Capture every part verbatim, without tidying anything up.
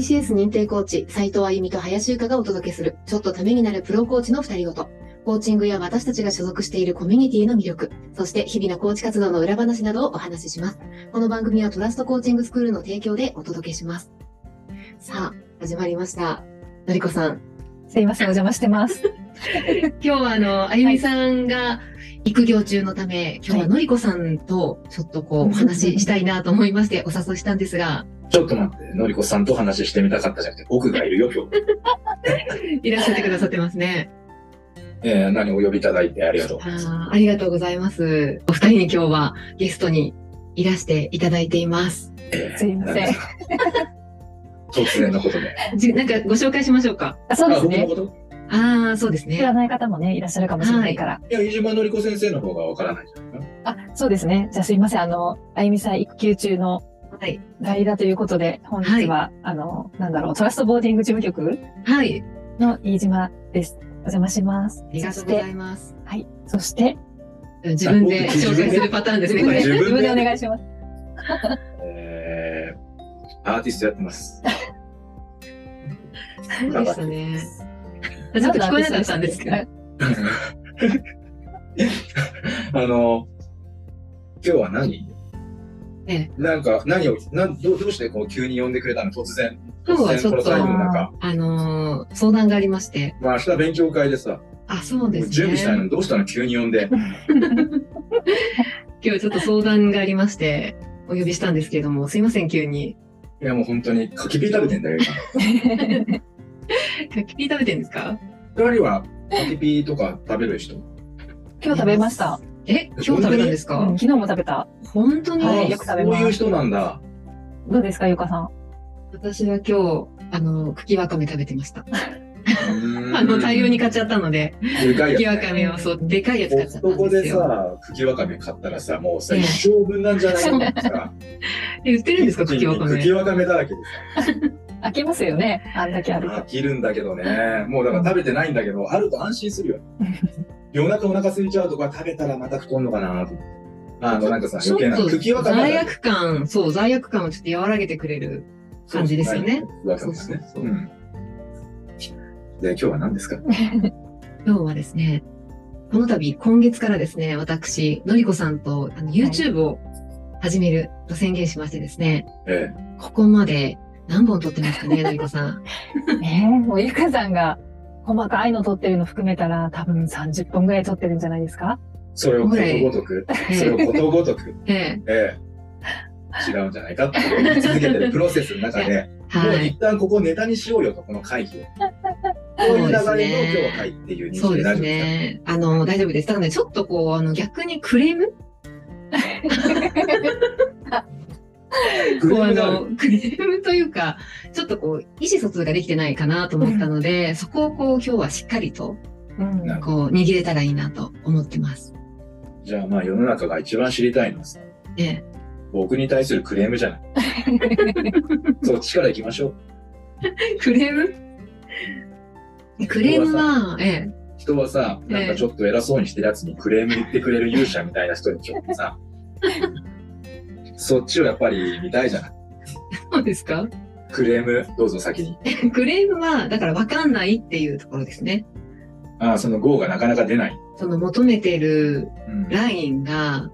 ティーシーエス 認定コーチ、斉藤あゆみと林由香がお届けする、ちょっとためになるプロコーチの二人ごと。コーチングや私たちが所属しているコミュニティの魅力、そして日々のコーチ活動の裏話などをお話しします。この番組はトラストコーチングスクールの提供でお届けします。さあ、始まりました。のりこさん。すいません、お邪魔してます。今日はあの、あゆみさんが育業中のため、はい、今日はのりこさんとちょっとこう、はい、お話ししたいなと思いましてお誘いしたんですが、ちょっと待って、のりこさんと話してみたかったじゃなくて、僕がいるよ、今日。いらっしゃってくださってますね。えー、何をお呼びいただいてありがとうございます。ああ、ありがとうございます。お二人に今日はゲストにいらしていただいています。えー、すいません。突然のことで。なんかご紹介しましょうか。あ、そうですね。ああ、そうですね。知らない方もね、いらっしゃるかもしれないから。はい、いや、飯島のり子先生の方がわからないじゃないかな。あ、そうですね。じゃあすいません。あの、あゆみさん育休中の代打ということで、本日は、はい、あの、なんだろう、トラストボーディング事務局の飯島です。はい、お邪魔します。ありがとうございます。はい。そして、自分で紹介するパターンですね、これ。自分でお願いします。えー、アーティストやってます。そうでしたね。ちょっと聞こえなかったんですけど。あの、今日は何？なんか何をなんどうどうしてこう急に呼んでくれたの？突然。今日はちょっとあのー、相談がありまして。まあ明日勉強会でさ。あ、そうですね。準備したいのにどうしたの？急に呼んで。今日ちょっと相談がありましてお呼びしたんですけれども、すいません急に。いやもう本当に柿ピー食べてんだよ今。柿ピー食べてんですか？二人は柿ピーとか食べる人？今日食べました。え、今日食べたんですか？昨日も食べた。本当によく食べます。そういう人なんだ。どうですか、ゆかさん。私は今日、あの、茎わかめ食べてました。あの、大量に買っちゃったので、茎わかめを、そう、でかいやつ買っちゃったんですよ。そこでさ、茎わかめ買ったらさ、もうさ、一生分なんじゃないのか。え、売ってるんですか、茎わかめ。茎わかめだらけです。飽きますよね、あれだけあると。飽きるんだけどね。もうだから食べてないんだけど、あると安心するよ。夜中お腹空いちゃうとか食べたらまた太んのかなと。あの、なんかさ、余計な。茎わかめ。罪悪感、そう、罪悪感をちょっと和らげてくれる感じですよね。そうですね。うん。で、今日は何ですか？今日はですね、この度、今月からですね、私、のりこさんとあの YouTube を始めると宣言しましてですね、ええ、ここまで何本撮ってますかね、のりこさん。ねえ、もうゆかさんが。細かいの撮ってるの含めたら多分さんじゅっぽんぐらい撮ってるんじゃないですか？それをことごとく、それをことごとく、ええ、違うんじゃないかっていう続けてるプロセスの中で、もう一旦ここをネタにしようよと、この会議を。こういう流れの今日は会っていう認識で大丈夫ですか？あの、大丈夫です。だからね、ちょっとこう、あの、逆にクレーム？こうあのクレームというか、ちょっとこう意思疎通ができてないかなと思ったので、うん、そこをこう今日はしっかりと、うん、こう握れたらいいなと思ってます。じゃあまあ世の中が一番知りたいのはさ、ね、僕に対するクレームじゃない。そっちから行きましょう。クレーム？クレームは、ええ、人はさ、なんかちょっと偉そうにしてるやつにクレーム言ってくれる勇者みたいな人にちょっとさ。そっちをやっぱり見たいじゃない。そうですか？クレーム、どうぞ先に。クレームは、だから分かんないっていうところですね。ああ、その ゴー がなかなか出ない。その求めてるラインが、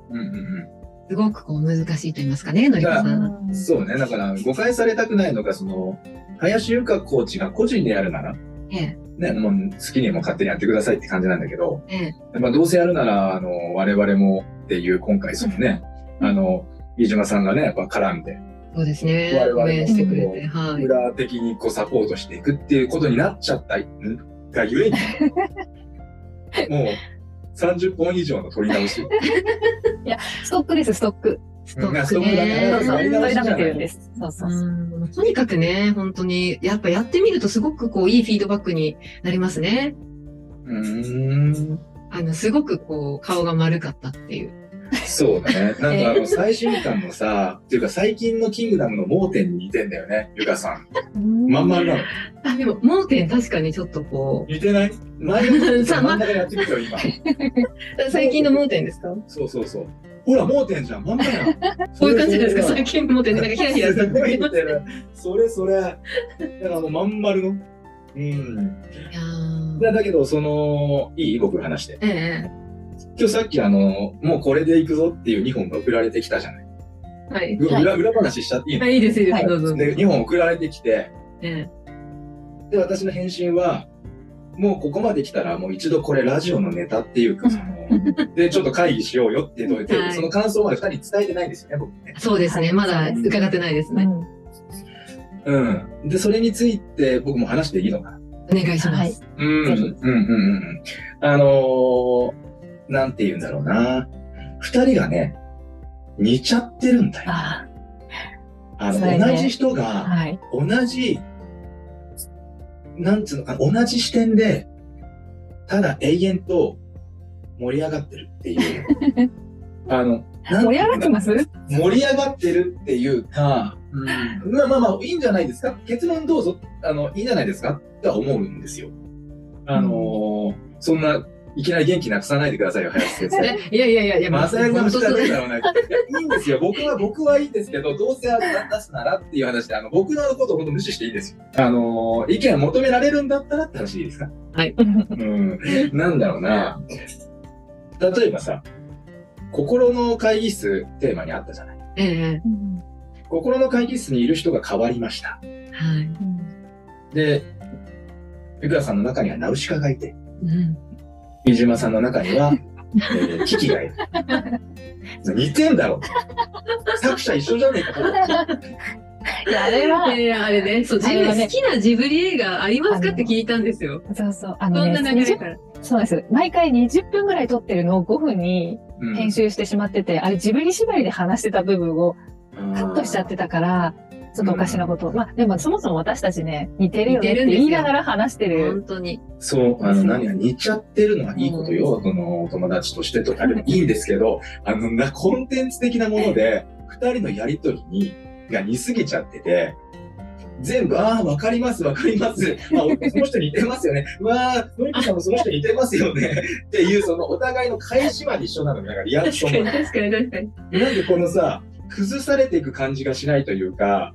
すごくこう難しいと言いますかね、のりこさん。そうね、だから誤解されたくないのが、その、林由香コーチが個人でやるなら、ええ、ね、もう好きにも勝手にやってくださいって感じなんだけど、ええ、まあどうせやるなら、あの、我々もっていう今回そのね、あの、飯島さんがね、やっぱ絡んで。そうですね。我々も、裏的にこうサポートしていくっていうことになっちゃったがゆえに、もうさんじゅっぽん以上の取り直し。いや、ストックです、ストック。ストックだね。取り直してるんです。そうそうそう。とにかくね、本当に、やっぱやってみるとすごくこう、いいフィードバックになりますね。うん。あの、すごくこう、顔が丸かったっていう。そうだね。なんかあの、最新刊のさ、っていうか最近のキングダムの盲点に似てんだよね、ゆかさん。まんまるなの。あ、でも盲点確かにちょっとこう。似てない？前の真ん中でやってみてよ、今。最近の盲点ですか？そうそうそう。ほら盲点じゃん、まんまやん。こういう感じですか、最近盲点でなんかヒラヒラすごい似てる。それそれ。だからもうまん丸の。うん。いやだけどそのいい僕話して。ええ。今日さっきあのもうこれでいくぞっていうにほんが送られてきたじゃない。はい。裏裏話しちゃっていいの？いいですいいですどうぞ。でにほん送られてきて。ええ。で私の返信は。もうここまで来たらもう一度これラジオのネタっていうかそのでちょっと会議しようよって言って、はい、その感想までふたり伝えてないんですよね僕ね。そうですね、まだ伺ってないですね。うん、うん、でそれについて僕も話していいのかな。お願いします。うんうんうんうんあのー、なんて言うんだろうな、ふたりがね似ちゃってるんだよ。ああの、ね、同じ人が、はい、同じなんつうのか、同じ視点で、ただ永遠と盛り上がってるっていう。あの、盛り上がってます？盛り上がってるっていうか、うん、まあまあまあ、いいんじゃないですか？結論どうぞ、あの、いいんじゃないですか？って思うんですよ。あのー、うん、そんな、いきなり元気なくさないでくださいよ、林先生。いやいやいやいや、まさやくんしたらいいだろうな。いや、いいんですよ。僕は、僕はいいんですけど、どうせ出すならっていう話で、あの、僕のことをほんと無視していいですよ。あのー、意見を求められるんだったらって話いいですか？はい。うん。なんだろうな。例えばさ、心の会議室テーマにあったじゃない。ええ。心の会議室にいる人が変わりました。はい。で、ゆくらさんの中にはナウシカがいて。うん。飯島さんの中には、えー、キキがいる。似てんだろ。作者一緒じゃねえか。いやあれは、いやあれね、そう、ね、好きなジブリ映画ありますかって聞いたんですよ。そうそう、あの、ね、そんな流れから。そうです。毎回にじゅっぷんぐらい撮ってるのをごふんに編集してしまってて、うん、あれジブリ縛りで話してた部分をカットしちゃってたから、ちょっとおかしなこと、うん、まあでもそもそも私たちね似てるよねって言いながら話してる。本当にそうあの何か似ちゃってるのはいいことよ、その友達としてとかでもいいんですけどあのなコンテンツ的なものでふたりのやりとりにが似すぎちゃってて全部ああわかりますわかりますあ俺その人似てますよねわあのりこさんもその人似てますよねっていうそのお互いの返しまで一緒なのになんかリアクションが確かに確かになんでこのさ崩されていく感じがしないというか。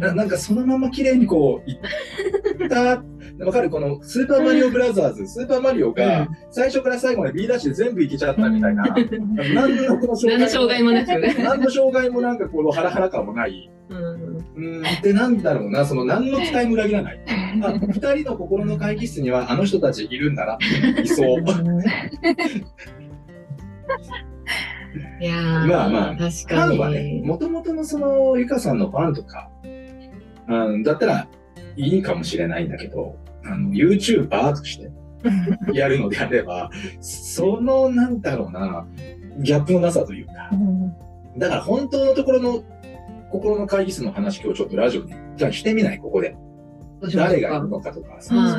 な, なんかそのまま綺麗にこういったわかるこのスーパーマリオブラザーズスーパーマリオが最初から最後まで B ダッシュで全部いけちゃったみたいな何のこの障害もなく何の障害もなんかこのハラハラ感もないうんでなんだろうなその何の期待も裏切らないふたりの心の会議室にはあの人たちいるんだないそういやまあまあ、確かにファンはね、もともとのそのゆかさんのファンとか、うん、だったらいいかもしれないんだけど、あの、YouTuber としてやるのであれば、その、なんだろうな、ギャップのなさというか、だから本当のところの、心の会議室の話、今日ちょっとラジオで、じゃあしてみない、ここで。誰がいるのかとか、そうそう。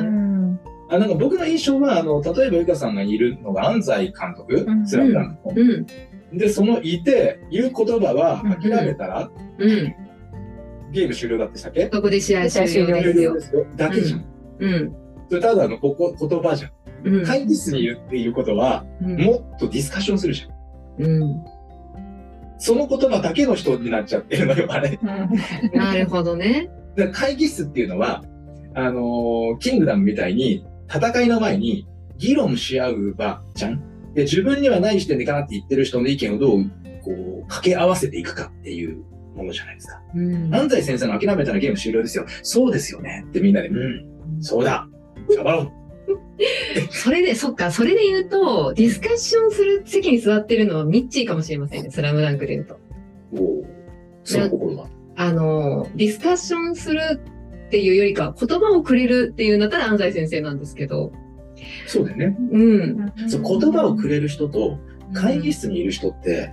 あなんか僕の印象は、あの、例えばゆかさんがいるのが安西監督、スラムダンクの。うんうんで、そのいて、言う言葉は、諦めたら、うんうん、ゲーム終了だってしたっけ？ここで試合終了ですよ。だけじゃん。うんうん、それただのここ言葉じゃん。うん、会議室にいるっていうことは、うん、もっとディスカッションするじゃん。うん、その言葉だけの人になっちゃってるのよ、あれ。うん、なるほどね。会議室っていうのは、あのー、キングダムみたいに、戦いの前に議論し合う場じゃん。で自分にはない視点でガーって言ってる人の意見をどうこう掛け合わせていくかっていうものじゃないですか。うん、安西先生の諦めたらゲーム終了ですよ。そうですよねってみんなで、うん、そうだ、頑張ろう。それで、そっか、それで言うと、ディスカッションする席に座ってるのはミッチーかもしれませんね、スラムダンクで言うと。おお、その心は。あの、ディスカッションするっていうよりか、言葉をくれるっていうんだったら安西先生なんですけど。そうだよね。うん。そう、言葉をくれる人と会議室にいる人って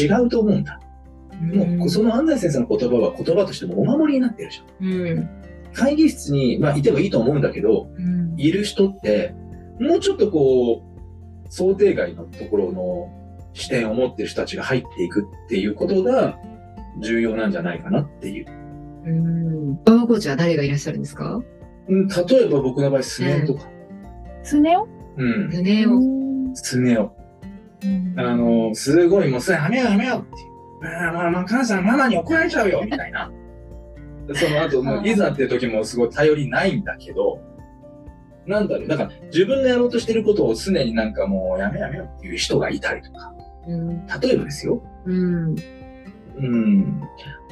違うと思うんだ。うん、もう、その安西先生の言葉は言葉としてもお守りになってるじゃん。うん、会議室に、まあ、いてもいいと思うんだけど、うん、いる人って、もうちょっとこう、想定外のところの視点を持ってる人たちが入っていくっていうことが重要なんじゃないかなっていう。うん。バーコーチは誰がいらっしゃるんですか？うん、例えば僕の場合、スネ夫とか。うんスネ夫？うん。スネ夫。スネ夫。あのすごいもうそれやめようやめようっていう、まあまあ母さんママに怒られちゃうよみたいなその後もういざっていう時もすごい頼りないんだけど、なんだろう、だから自分のやろうとしてることを常になんかもうやめやめようっていう人がいたりとか、うん、例えばですよ、うんうん、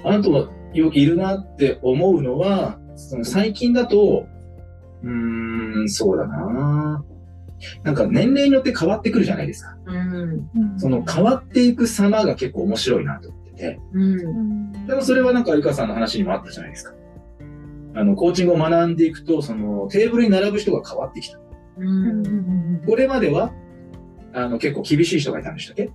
あとはよくいるなって思うのはその最近だとうーんそうだななんか年齢によって変わってくるじゃないですか、うんうん、その変わっていく様が結構面白いなと思ってて、うん、でもそれはなんか有川さんの話にもあったじゃないですか、あのコーチングを学んでいくとそのテーブルに並ぶ人が変わってきた、うん、これまではあの結構厳しい人がいたんでしたっけ。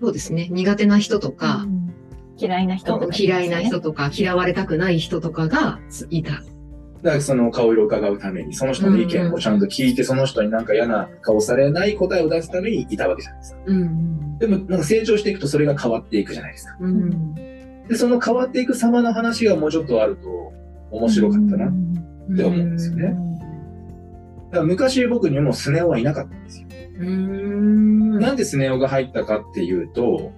そうですね、苦手な人とか、うん、嫌いな人とか、ね、嫌いな人とか嫌われたくない人とかがいた。だからその顔色を伺うためにその人の意見をちゃんと聞いて、うん、その人になんか嫌な顔されない答えを出すためにいたわけじゃないですか、うん、でもなんか成長していくとそれが変わっていくじゃないですか、うん、でその変わっていく様の話がもうちょっとあると面白かったなって思うんですよね、うん、だから昔僕にもスネ夫はいなかったんですよ。うーん、なんでスネ夫が入ったかっていうと、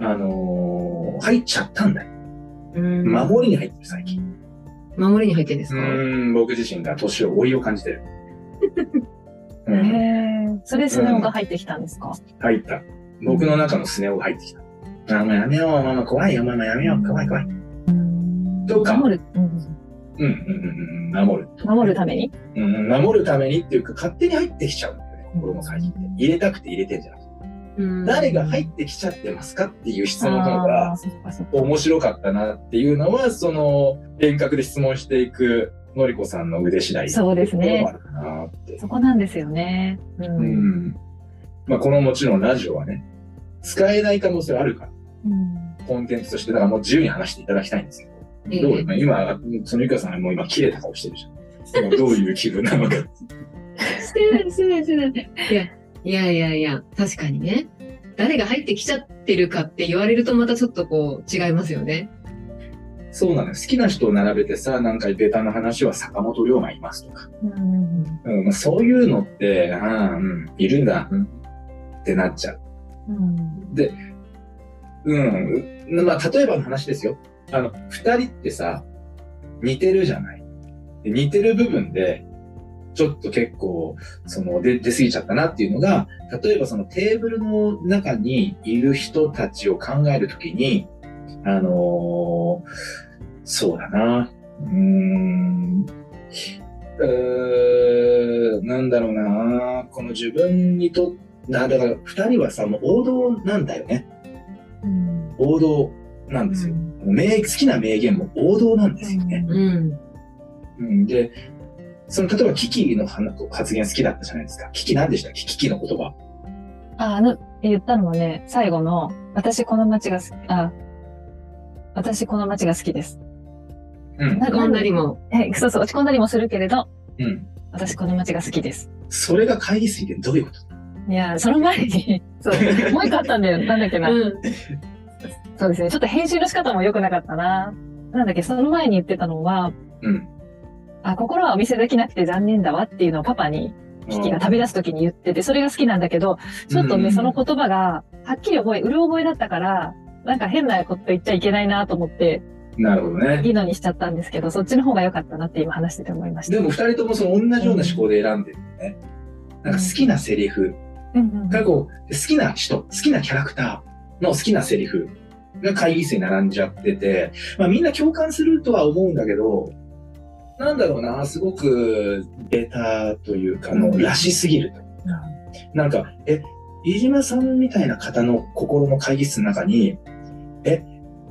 あのー、入っちゃったんだよ。うーん、守りに入ってる。最近守りに入ってるんですか。うーん、僕自身が年を老いを感じてる、うん、へー、それスネ夫が入ってきたんですか。うん、入った。僕の中のスネ夫が入ってきた。ママやめよう、ママ怖いよ、ママやめよう、怖い怖いとか守る、うんうんうん、守る守るために、うん、守るためにっていうか勝手に入ってきちゃうんだよね、心の最近って。入れたくて入れてんじゃなくて、うん、誰が入ってきちゃってますかっていう質問の方が面白かったなっていうのは、その遠隔で質問していくのりこさんの腕次第っていうところもあるかなって。 そうですね、そこなんですよね、うん、うん、まあこのもちろんラジオはね使えない可能性あるから、うん、コンテンツとしてだからもう自由に話していただきたいんですけど、どう、ええ、今そのゆかさんも今切れた顔してるじゃん。どういう気分なのか。してないしてないしてない。いやいやいや、確かにね。誰が入ってきちゃってるかって言われるとまたちょっとこう違いますよね。そうなのよ。好きな人を並べてさ、なんかベタな話は坂本龍馬いますとか。うん、うん、そういうのってああ、うん、いるんだ、うん、ってなっちゃう。うん、で、うん、まあ例えばの話ですよ。あのふたりってさ似てるじゃない。で似てる部分でちょっと結構その出過ぎちゃったなっていうのが、例えばそのテーブルの中にいる人たちを考えるときに、あのー、そうだな、うーん、うーん、なんだろうな、この自分にとだからふたりはさもう王道なんだよね。うん、王道なんですよ。名好きな名言も王道なんですよね。うんうん、で、その例えばキキの発言好きだったじゃないですか。キキ何でしたっけ、キキの言葉。あ、あの言ったのはね、最後の私この街が好き、あ、私この街が好きです。うん。落ち込んだりも、え、そうそう落ち込んだりもするけれど、うん。私この街が好きです。それが会議室でどういうこと？いや、その前にそうもう一個あったんだよ。なんだっけな。うん。そうですね。ちょっと編集の仕方も良くなかったな。なんだっけ、その前に言ってたのは、うん、あ、心はお見せできなくて残念だわっていうのをパパに、キキが旅立つときに言ってて、それが好きなんだけど、ちょっとね、うん、その言葉が、はっきり覚え、うる覚えだったから、なんか変なこと言っちゃいけないなと思って、なるほどね。いいのにしちゃったんですけど、そっちの方が良かったなって今話してて思いました。でも二人ともその同じような思考で選んでるのね、うん。なんか好きなセリフ、うん、過去、好きな人、好きなキャラクターの好きなセリフ、が会議室に並んじゃってて、まあみんな共感するとは思うんだけど、なんだろうな、すごくベタというかの、うん、らしすぎるというか、うん、なんか、え、飯島さんみたいな方の心の会議室の中に、え、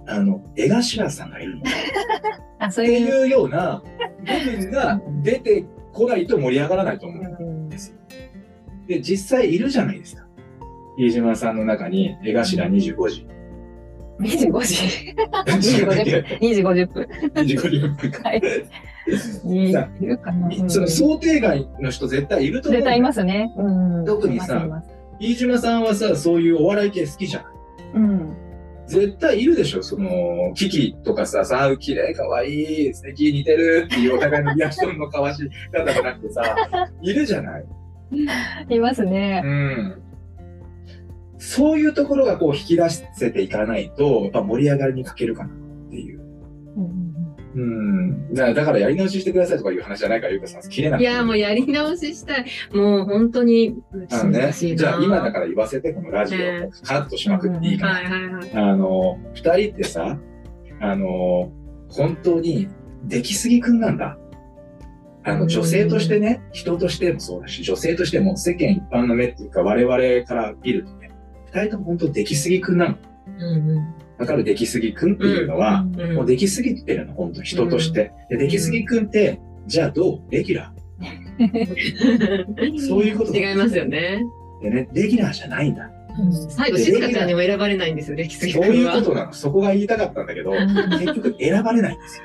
あの、江頭さんがいるのあ、そういう。っていうような部分が出てこないと盛り上がらないと思うんですよ。で、実際いるじゃないですか。飯島さんの中に江頭にじゅうごじ。にじごじにじごじゅっぷんにじごじゅっぷんかいいるかな、うん、その想定外の人絶対いると思う。絶対いますね、うん、特にさ飯島さんはさそういうお笑い系好きじゃない、うん、絶対いるでしょ。そのキキとかさ、さあ綺麗かわいい素敵似てるっていうお互いのリアクションの交わし方じゃなくてさいるじゃない。いますね、うん。そういうところがこう引き出せていかないと、やっぱ盛り上がりに欠けるかなっていう。うん、だからやり直ししてくださいとかいう話じゃないから、ゆうかさん切れなくて。いや、もうやり直ししたい。もう本当に難しいな。じゃあ今だから言わせて、このラジオをカットしまくっていいかな。あのふたりってさ、あの本当に出来すぎくんなんだ。あの女性としてね、人としてもそうだし、女性としても世間一般の目っていうか我々から見るとね、ふたりとも本当出来すぎくんなの。うんうん、わかる。出来すぎくんっていうのは、うんうん、もう出来すぎてるの、本当人として。うん、で出来すぎくんって、じゃあどうレギュラーそういうこと。違いますよね。でね、レギュラーじゃないんだ。うん、最後、静香ちゃんにも選ばれないんですよ、出来すぎくんは。そういうことなの。そこが言いたかったんだけど、結局選ばれないんです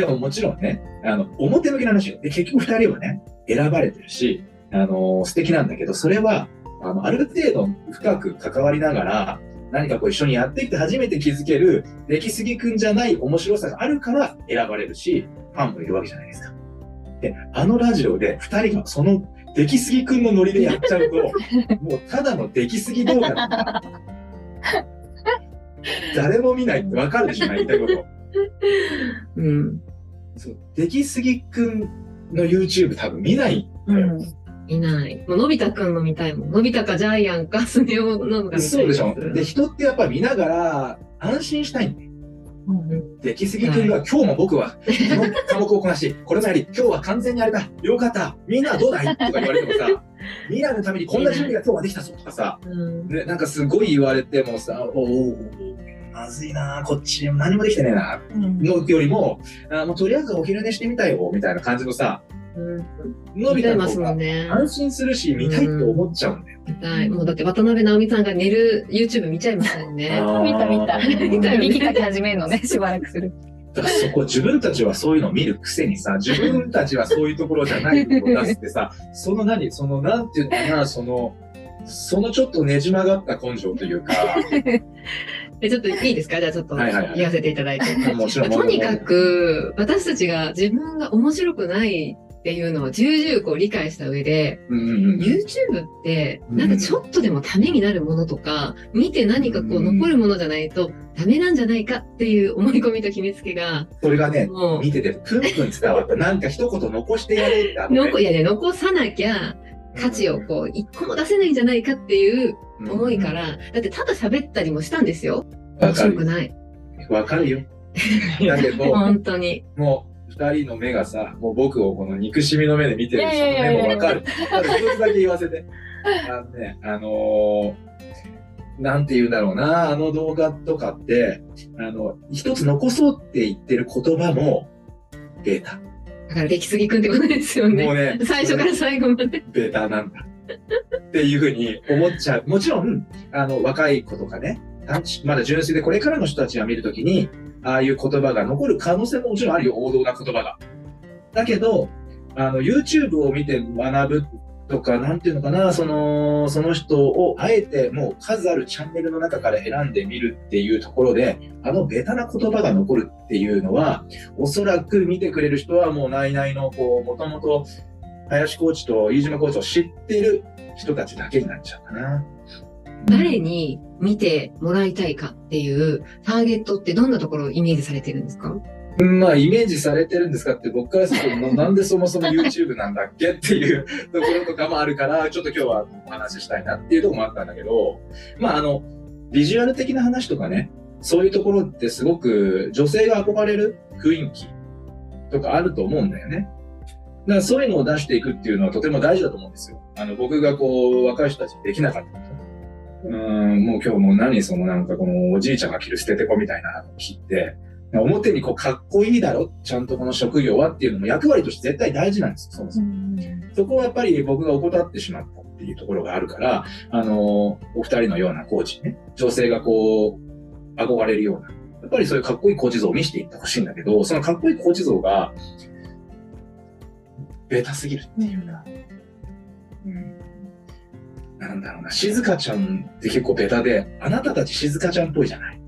よ。でももちろんね、あの、表向きの話よ。で、結局二人はね、選ばれてるし、あのー、素敵なんだけど、それは、あの、ある程度深く関わりながら、何かこう一緒にやってきて初めて気づける出来すぎくんじゃない面白さがあるから選ばれるし、ファンもいるわけじゃないですか。で、あのラジオでふたりがその出来すぎくんのノリでやっちゃうともうただの出来すぎ動画だから誰も見ないって分かるでしょ、言いたいこと。うん、そう出来すぎくんの YouTube 多分見ないんだよ。うん、いない。もうのび太くんの見たいもん。のび太かジャイアンかスネ夫なのかみたいな。そうでしょ。で、人ってやっぱ見ながら安心したいんで。で、出来すぎくんが、はい、今日も僕はこの科目をこなし、これもやり、今日は完全にあれだ、よかった、みんなどうだいとか言われてもさ、未来のためにこんな準備が今日はできたぞとかさ、うん、で、なんかすごい言われてもさ、おおおまずいな、こっち何もできてねえな、うん、のよりも、あ、もうとりあえずお昼寝してみたいよ、みたいな感じのさ、のび太の方が安心するし、見たいと思っちゃうんだよ。見たい。もうだって渡辺直美さんが寝る YouTube 見ちゃいましたよね。見た見た。見た見たき始めるのね、しばらくする。だからそこ、自分たちはそういうの見るくせにさ、自分たちはそういうところじゃないところ出してさ、その何、そのなんていうのかな、その、そのちょっとねじ曲がった根性というか。え、ちょっといいですか？じゃあちょっと言わせていただいて。もちろん。とにかく、私たちが自分が面白くないっていうのを重々こう理解した上で、YouTube ってなんかちょっとでもためになるものとか、うん、見て何かこう残るものじゃないとダメなんじゃないかっていう思い込みと決めつけが、それがね、見ててプンプン伝わったなんか一言残してやれた、ね、いやね、残さなきゃ価値をこう一個も出せないんじゃないかっていう思いから、うんうん、だってただ喋ったりもしたんですよ。面白くない。わかるよ。だけど本当にもうふたりの目がさ、もう僕をこの憎しみの目で見てる人の目もわかる。ただ一つだけ言わせて。あのね、あのー、なんて言うんだろうな、あの動画とかって、あの、一つ残そうって言ってる言葉も、ベータ。だから出来すぎくんってことですよね。もうね、最初から最後まで。ベータなんだ。っていうふうに思っちゃう。もちろん、あの、若い子とかね、まだ純粋でこれからの人たちが見るときに、ああいう言葉が残る可能性ももちろんあるよ、王道な言葉が。だけど、あの、YouTube を見て学ぶとか、なんていうのかな、その、その人をあえてもう数あるチャンネルの中から選んでみるっていうところで、あのベタな言葉が残るっていうのは、おそらく見てくれる人はもう内々の、こう、もともと林コーチと飯島コーチを知ってる人たちだけになっちゃうかな。誰に見てもらいたいかっていうターゲットってどんなところをイメージされてるんですか？まあイメージされてるんですかって僕からするとなんでそもそも YouTube なんだっけっていうところとかもあるからちょっと今日はお話ししたいなっていうところもあったんだけど、まああのビジュアル的な話とかね、そういうところってすごく女性が憧れる雰囲気とかあると思うんだよね。だからそういうのを出していくっていうのはとても大事だと思うんですよ。あの僕がこう若い人たちにできなかったこと。うん、もう今日も何そのなんかこのおじいちゃんが着る捨ててこみたいなのを切って、表にこうかっこいいだろ、ちゃんとこの職業はっていうのも役割として絶対大事なんですよ、そもそも。そこはやっぱり僕が怠ってしまったっていうところがあるから、あの、お二人のようなコーチね、女性がこう、憧れるような、やっぱりそういうかっこいいコーチ像を見せていってほしいんだけど、そのかっこいいコーチ像が、ベタすぎるっていうか。うん、なんだろうな、静香ちゃんって結構ベタで、あなたたち静香ちゃんっぽいじゃない。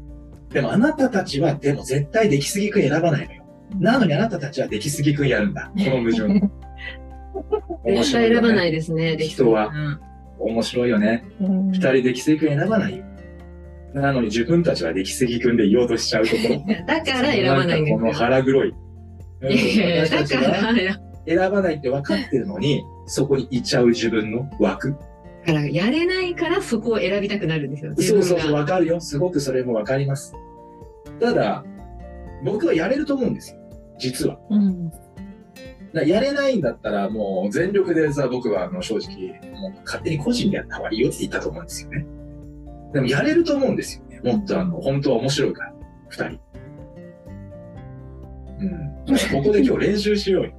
でもあなたたちは、でも絶対出来すぎくん選ばないのよ。なのにあなたたちは出来すぎくんやるんだ。この矛盾。絶対選ばないですね、人は。面白いよね、うん、ふたり出来杉君選ばないよ。なのに自分たちは出来杉君で言おうとしちゃうところだから選ばないんだよ。この腹黒い、うん、私たちは選ばないって分かってるのにそこにいっちゃう自分の枠だからやれないからそこを選びたくなるんですよ。そうそうそう、分かるよ。すごくそれも分かります。ただ僕はやれると思うんですよ実は、うん、だやれないんだったらもう全力でさ、僕はあの正直もう勝手に個人でやった方がいいよって言ったと思うんですよね。でもやれると思うんですよね。もっとあの本当は面白いからふたり、うん、ここで今日練習しようよ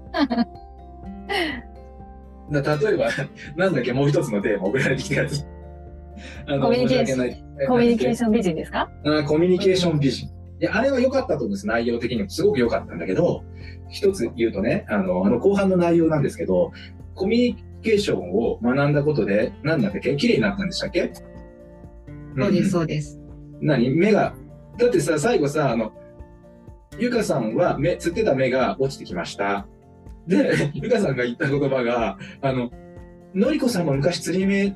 だ例えばなんだっけ、もう一つのテーマ送られてきたやつあのコミュニケーション、コミュニケーション美人ですか？あ、コミュニケーション美人、いやあれは良かったと思うんです。内容的にもすごく良かったんだけど、一つ言うとね、あの、あの後半の内容なんですけど、コミュニケーションを学んだことで何なんだっけ、綺麗になったんでしたっけ？そうです、そうです。何？目が、だってさ、最後さ、あのゆかさんは目つってた目が落ちてきました。で、ゆかさんが言った言葉が、あののりこさんも昔釣り目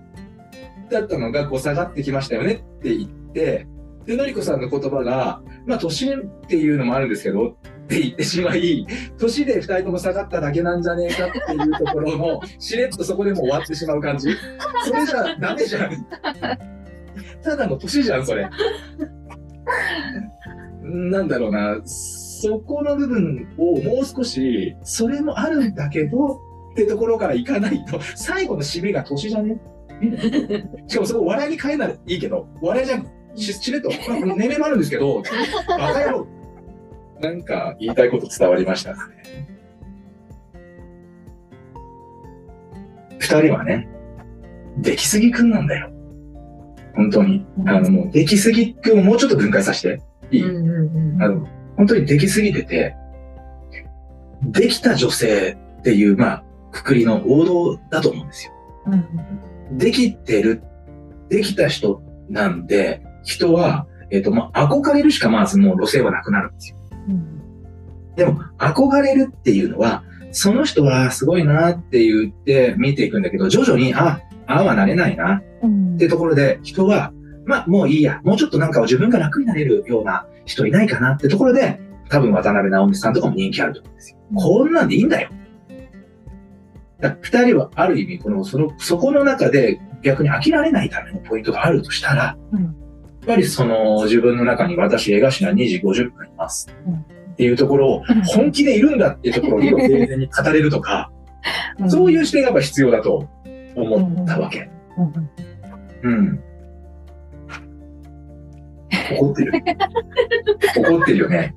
だったのがこう下がってきましたよねって言って。で、のりこさんの言葉が、まあ、年っていうのもあるんですけど、って言ってしまい、年でふたりとも下がっただけなんじゃねえかっていうところの、しれっとそこでもう終わってしまう感じ。それじゃダメじゃん。ただの年じゃん、それ。なんだろうな、そこの部分をもう少し、それもあるんだけど、ってところからいかないと、最後の締めが年じゃねしかもそこ笑いに変えならいいけど、笑いじゃん。し, しれっと、年齢もあるんですけど、バカ野郎。なんか言いたいこと伝わりましたね。二人はね、出来杉くんなんだよ。本当に。あの、もう出来杉くんをもうちょっと分解させて。いい？あの、本当に出来すぎてて、できた女性っていう、まあ、くくりの王道だと思うんですよ。できてる、できた人なんで、人は、えっと、まあ、憧れるしかまずもう路線はなくなるんですよ。うん、でも、憧れるっていうのは、その人はすごいなって言って見ていくんだけど、徐々に、あ、ああはなれないなってところで、人は、まあ、もういいや、もうちょっとなんか自分が楽になれるような人いないかなってところで、多分渡辺直美さんとかも人気あると思うんですよ。うん、こんなんでいいんだよ。だ二人はある意味、この、その、そこの中で、逆に飽きられないためのポイントがあるとしたら、うん、やっぱりその自分の中に私、江頭にじごじゅっぷんいますっていうところを本気でいるんだっていうところを理解に語れるとか、うん、そういう視点がやっぱ必要だと思ったわけ。うん。怒ってる。怒ってるよね。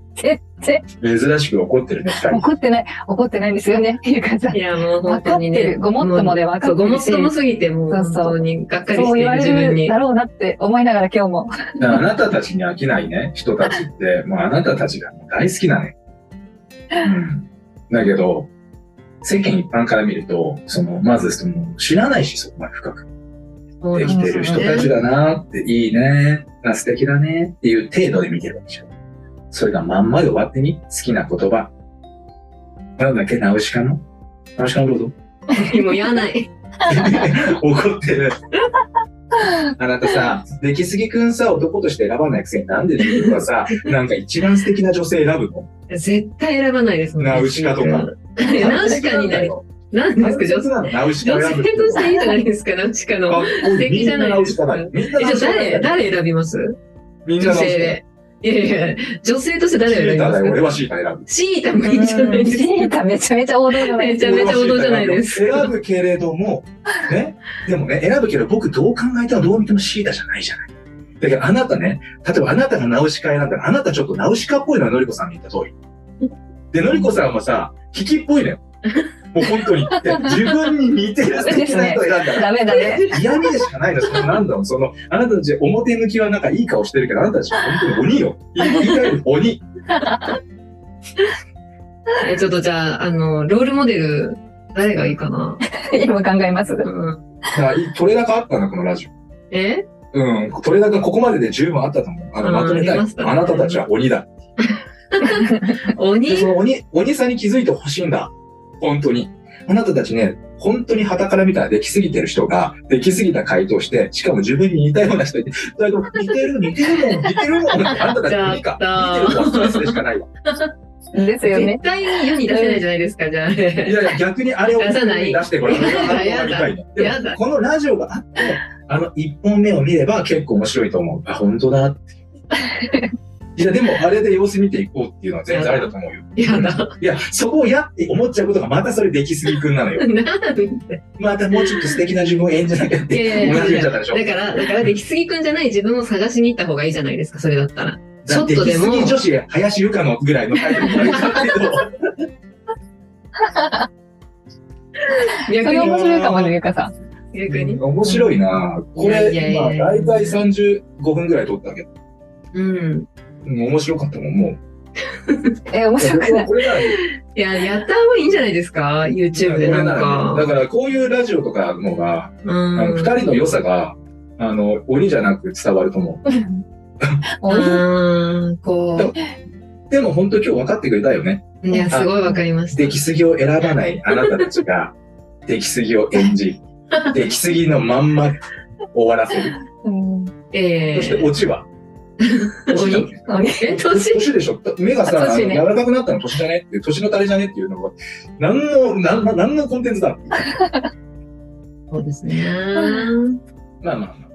珍しく怒ってるね。怒ってない、怒ってないんですよね。ゆかさん。いや、もう本当にね。ごもっともで分かってる。ごもっともすぎて、もう本当にがっかりしている自分に。だろうなって思いながら今日も。あなたたちに飽きないね、人たちって、もうあなたたちが大好きなね。うん。だけど、世間一般から見ると、その、まずその、知らないし、そこまで深く。できてる人たちだなって、いいね、素敵だねっていう程度で見てるわけじゃん。それがまんまで終わってみ、好きな言葉。なんだっけ、ナウシカのナウシカのロードもう言わない。怒ってる。あなたさ、出来杉くんさ、男として選ばないくせになんで自分はさ、なんか一番素敵な女性選ぶの絶対選ばないですもんね。ナウシカとか。ナウシカになる。なんですか、女性としていいじゃないですか、ナウシカの。素敵じゃないですか。誰、誰選びます女性で。いやいや、女性として誰選びますか？俺はシータ選ぶ。シータもいいじゃないですか。シータめちゃめちゃ王道じゃないですか。めちゃめちゃ王道じゃないですか。選ぶけれども、ね。でもね、選ぶけど僕どう考えたらどう見てもシータじゃないじゃない。だからあなたね、例えばあなたがナウシカ選んだら、あなたちょっとナウシカっぽいのはのりこさんに言った通り。で、のりこさんはさ、キキっぽいのよ。もう本当に自分に似てる素敵な人を選んだらダメだね。嫌味でしかないの。そのなんだろう、そのあなたたち表向きはなんかいい顔してるけど、あなたたちは本当に鬼よ。言い換える鬼。えちょっとじゃああのロールモデル誰がいいかな。今考えます。うん。取れ高あったなこのラジオ。え？うん。取れ高ここまでで十分あったと思う。あのまとめたい。あなたたちは鬼だ。鬼。その鬼鬼さんに気づいてほしいんだ。本当に。あなたたちね、本当に傍から見たらできすぎてる人が、できすぎた回答して、しかも自分に似たような人いて、だけど似てる、似てるもん、似てるもん、あなたたちに似てるもん、ストレスでしかないわ。ですよね。絶対に世に出せないじゃないですか、じゃあ。いやいや、逆にあれを出してこれ、このラジオがあって、あのいっぽんめを見れば結構面白いと思う。あ、本当だって。いや、でも、あれで様子見ていこうっていうのは全然あれだと思うよ。いやだ。いや、そこをやって思っちゃうことがまたそれ出来すぎくんなのよ。なんでまたもうちょっと素敵な自分を演じなきゃって同じ言っちゃったでしょ。だから、だから出来すぎくんじゃない自分を探しに行った方がいいじゃないですか、それだったら。ちょっとでも。出来すぎ女子、林ゆかのぐらいのタイトルになりたけど。逆に面白いかもね、ゆかさん。逆に。面白いなぁ。これ、まあ、だいたいさんじゅうごふんぐらい撮ったけど。うん。面白かったもん、もう。え、面白くない。いや、やった方がいいんじゃないですか？ YouTube でなんか。だから、こういうラジオとかのが、二人の良さが、あの、鬼じゃなく伝わると思う。うん、こう。でも、本当今日分かってくれたよね。いや、すごい分かりました。出来すぎを選ばないあなたたちが、出来すぎを演じ、出来すぎのまんま終わらせる。そして、オチは。年でしょ。目がさ、柔らかくなったの年じゃねって、年のタレじゃねっていうのが、何の、何のコンテンツだ。そうですね。まあまあまあ。